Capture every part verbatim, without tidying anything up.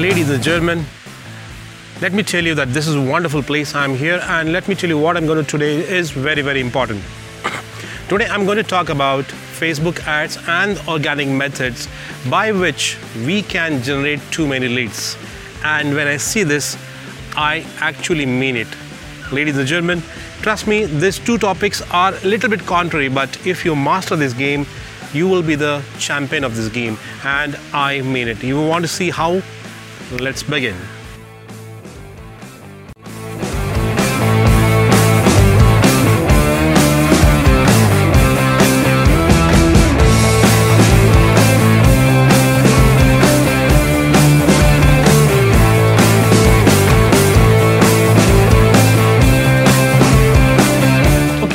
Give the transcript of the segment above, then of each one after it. Ladies and gentlemen, let me tell you that this is a wonderful place I'm here, and let me tell you what I'm going to today is very, very important. Today I'm going to talk about Facebook ads and organic methods by which we can generate too many leads. And when I see this, I actually mean it. Ladies and gentlemen, trust me, these two topics are a little bit contrary, but if you master this game, you will be the champion of this game, and I mean it. You want to see how? Let's begin. Okay,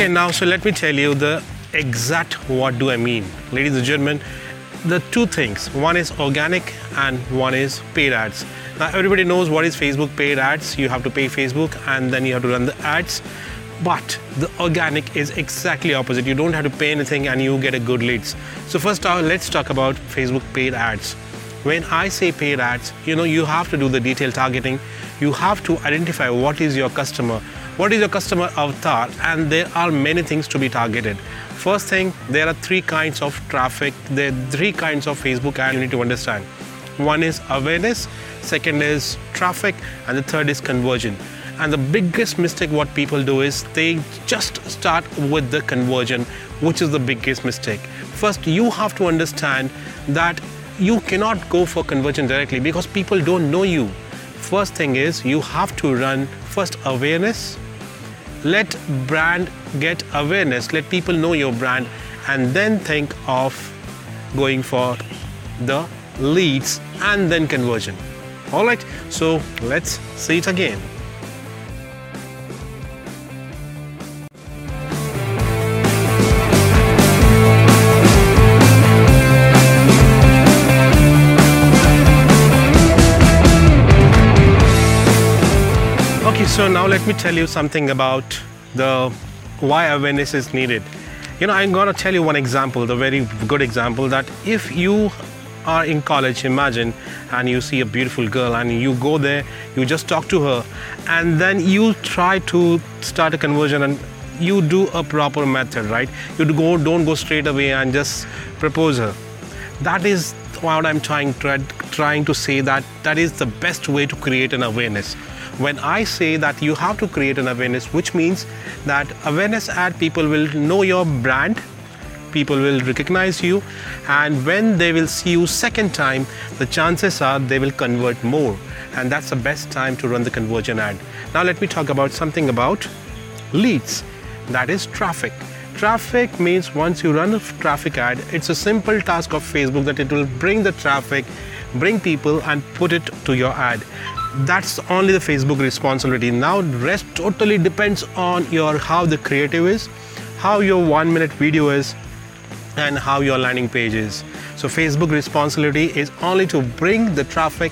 now, so let me tell you the exact what do I mean. Ladies and gentlemen, the two things, one is organic and one is paid ads. Now everybody knows what is Facebook paid ads. You have to pay Facebook and then you have to run the ads, but the organic is exactly opposite. You don't have to pay anything and you get a good leads. So first let's talk about Facebook paid ads. When I say paid ads, you know, you have to do the detailed targeting. You have to identify what is your customer, what is your customer avatar, and there are many things to be targeted. First thing, there are three kinds of traffic, there are three kinds of Facebook ads you need to understand. One is awareness, second is traffic, and the third is conversion. And the biggest mistake what people do is they just start with the conversion, which is the biggest mistake. First, you have to understand that you cannot go for conversion directly because people don't know you. First thing is you have to run first awareness, let brand get awareness, let people know your brand, and then think of going for the leads and then conversion. All right, so let's see it again. So now let me tell you something about the why awareness is needed. You know, I'm going to tell you one example, the very good example, that if you are in college, imagine, and you see a beautiful girl and you go there, you just talk to her, and then you try to start a conversion, and you do a proper method, right? You go, don't go straight away and just propose her. That is what I'm trying to, trying to say, that that is the best way to create an awareness. When I say that you have to create an awareness, which means that awareness ad, people will know your brand, people will recognize you, and when they will see you second time, the chances are they will convert more, and that's the best time to run the conversion ad. Now let me talk about something about leads, that is traffic. Traffic means once you run a traffic ad, it's a simple task of Facebook that it will bring the traffic, bring people and put it to your ad. That's only the Facebook responsibility. Now rest totally depends on your how the creative is, how your one minute video is, and how your landing page is. So Facebook responsibility is only to bring the traffic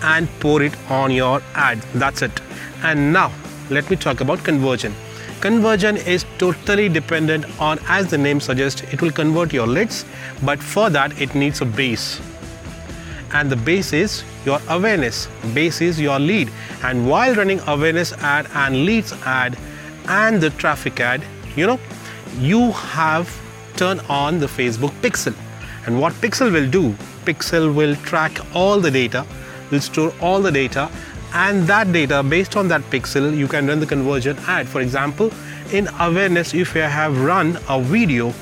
and pour it on your ad. That's it. And now let me talk about conversion. Conversion is totally dependent on, as the name suggests, it will convert your leads, but for that it needs a base. And the base is your awareness, base is your lead. And while running awareness ad and leads ad and the traffic ad, you know, you have turned on the Facebook pixel. And what pixel will do? Pixel will track all the data, will store all the data, and that data, based on that pixel, you can run the conversion ad. For example, in awareness, if you have run a video,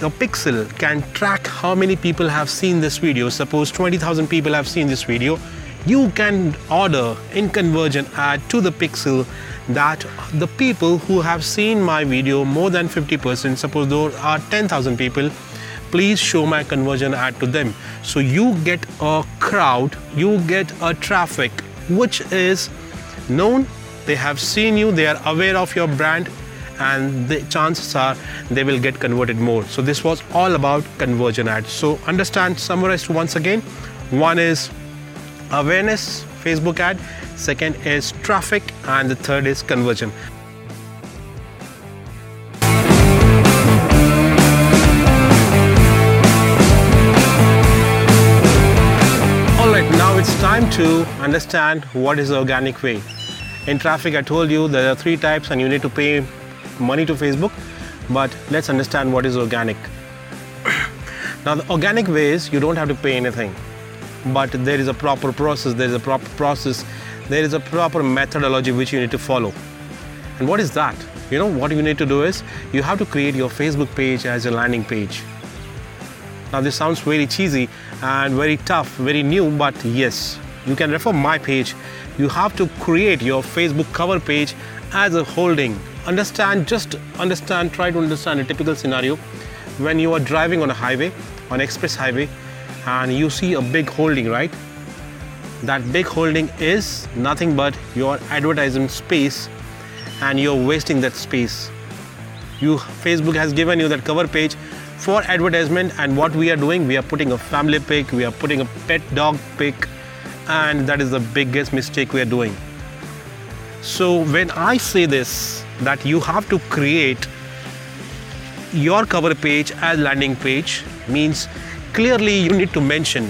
the pixel can track how many people have seen this video. Suppose twenty thousand people have seen this video. You can order in conversion ad to the pixel that the people who have seen my video more than fifty percent, suppose there are ten thousand people, please show my conversion ad to them. So you get a crowd, you get a traffic, which is known, they have seen you, they are aware of your brand, and the chances are they will get converted more. So this was all about conversion ads. So understand, summarized once again, one is awareness Facebook ad, second is traffic, and the third is conversion. All right, now it's time time to understand what is the organic way. In traffic, I told you there are three types and you need to pay money to Facebook, but let's understand what is organic. Now the organic way is you don't have to pay anything, but there is a proper process, there is a proper process, there is a proper methodology which you need to follow. And what is that? You know what you need to do is you have to create your Facebook page as a landing page. Now this sounds very cheesy and very tough, very new, but yes, you can refer my page. You have to create your Facebook cover page as a holding. Understand, just understand, try to understand a typical scenario when you are driving on a highway, on express highway, and you see a big holding, right? That big holding is nothing but your advertisement space, and you're wasting that space. You, Facebook has given you that cover page for advertisement, and what we are doing, we are putting a family pic, we are putting a pet dog pic, and that is the biggest mistake we are doing. So when I say this, that you have to create your cover page as landing page, means clearly you need to mention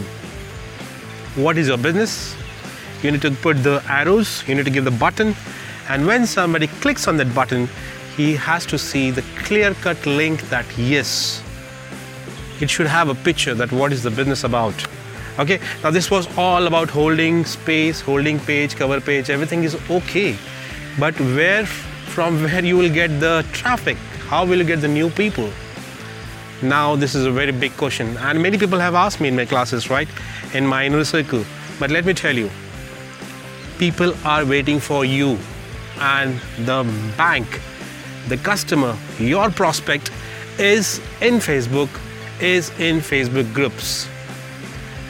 what is your business, you need to put the arrows, you need to give the button, and when somebody clicks on that button, he has to see the clear-cut link that yes, it should have a picture that what is the business about. Okay, now this was all about holding space, holding page, cover page, everything is okay. But where, from where you will get the traffic? How will you get the new people? Now this is a very big question, and many people have asked me in my classes, right? In my inner circle. But let me tell you, people are waiting for you, and the bank, the customer, your prospect is in Facebook, is in Facebook groups.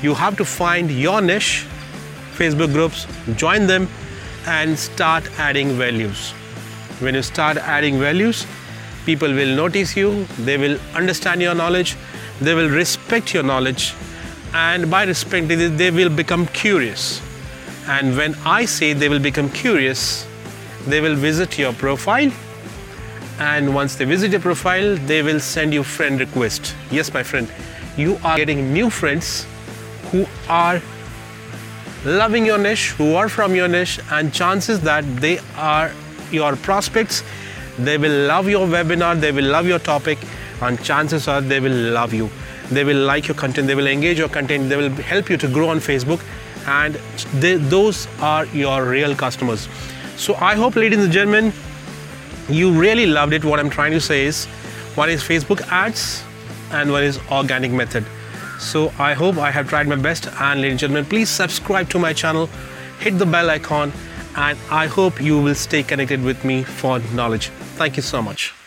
You have to find your niche, Facebook groups, join them and start adding values. When you start adding values, people will notice you, they will understand your knowledge, they will respect your knowledge, and by respecting it, they will become curious. And when I say they will become curious, they will visit your profile, and once they visit your profile, they will send you friend request. Yes, my friend, you are getting new friends who are loving your niche, who are from your niche, and chances that they are your prospects. They will love your webinar, they will love your topic, and chances are they will love you. They will like your content, they will engage your content, they will help you to grow on Facebook, and they, those are your real customers. So I hope, ladies and gentlemen, you really loved it. What I'm trying to say is, one is Facebook ads and one is organic method. So I hope I have tried my best, and ladies and gentlemen, please subscribe to my channel, hit the bell icon, and I hope you will stay connected with me for knowledge. Thank you so much.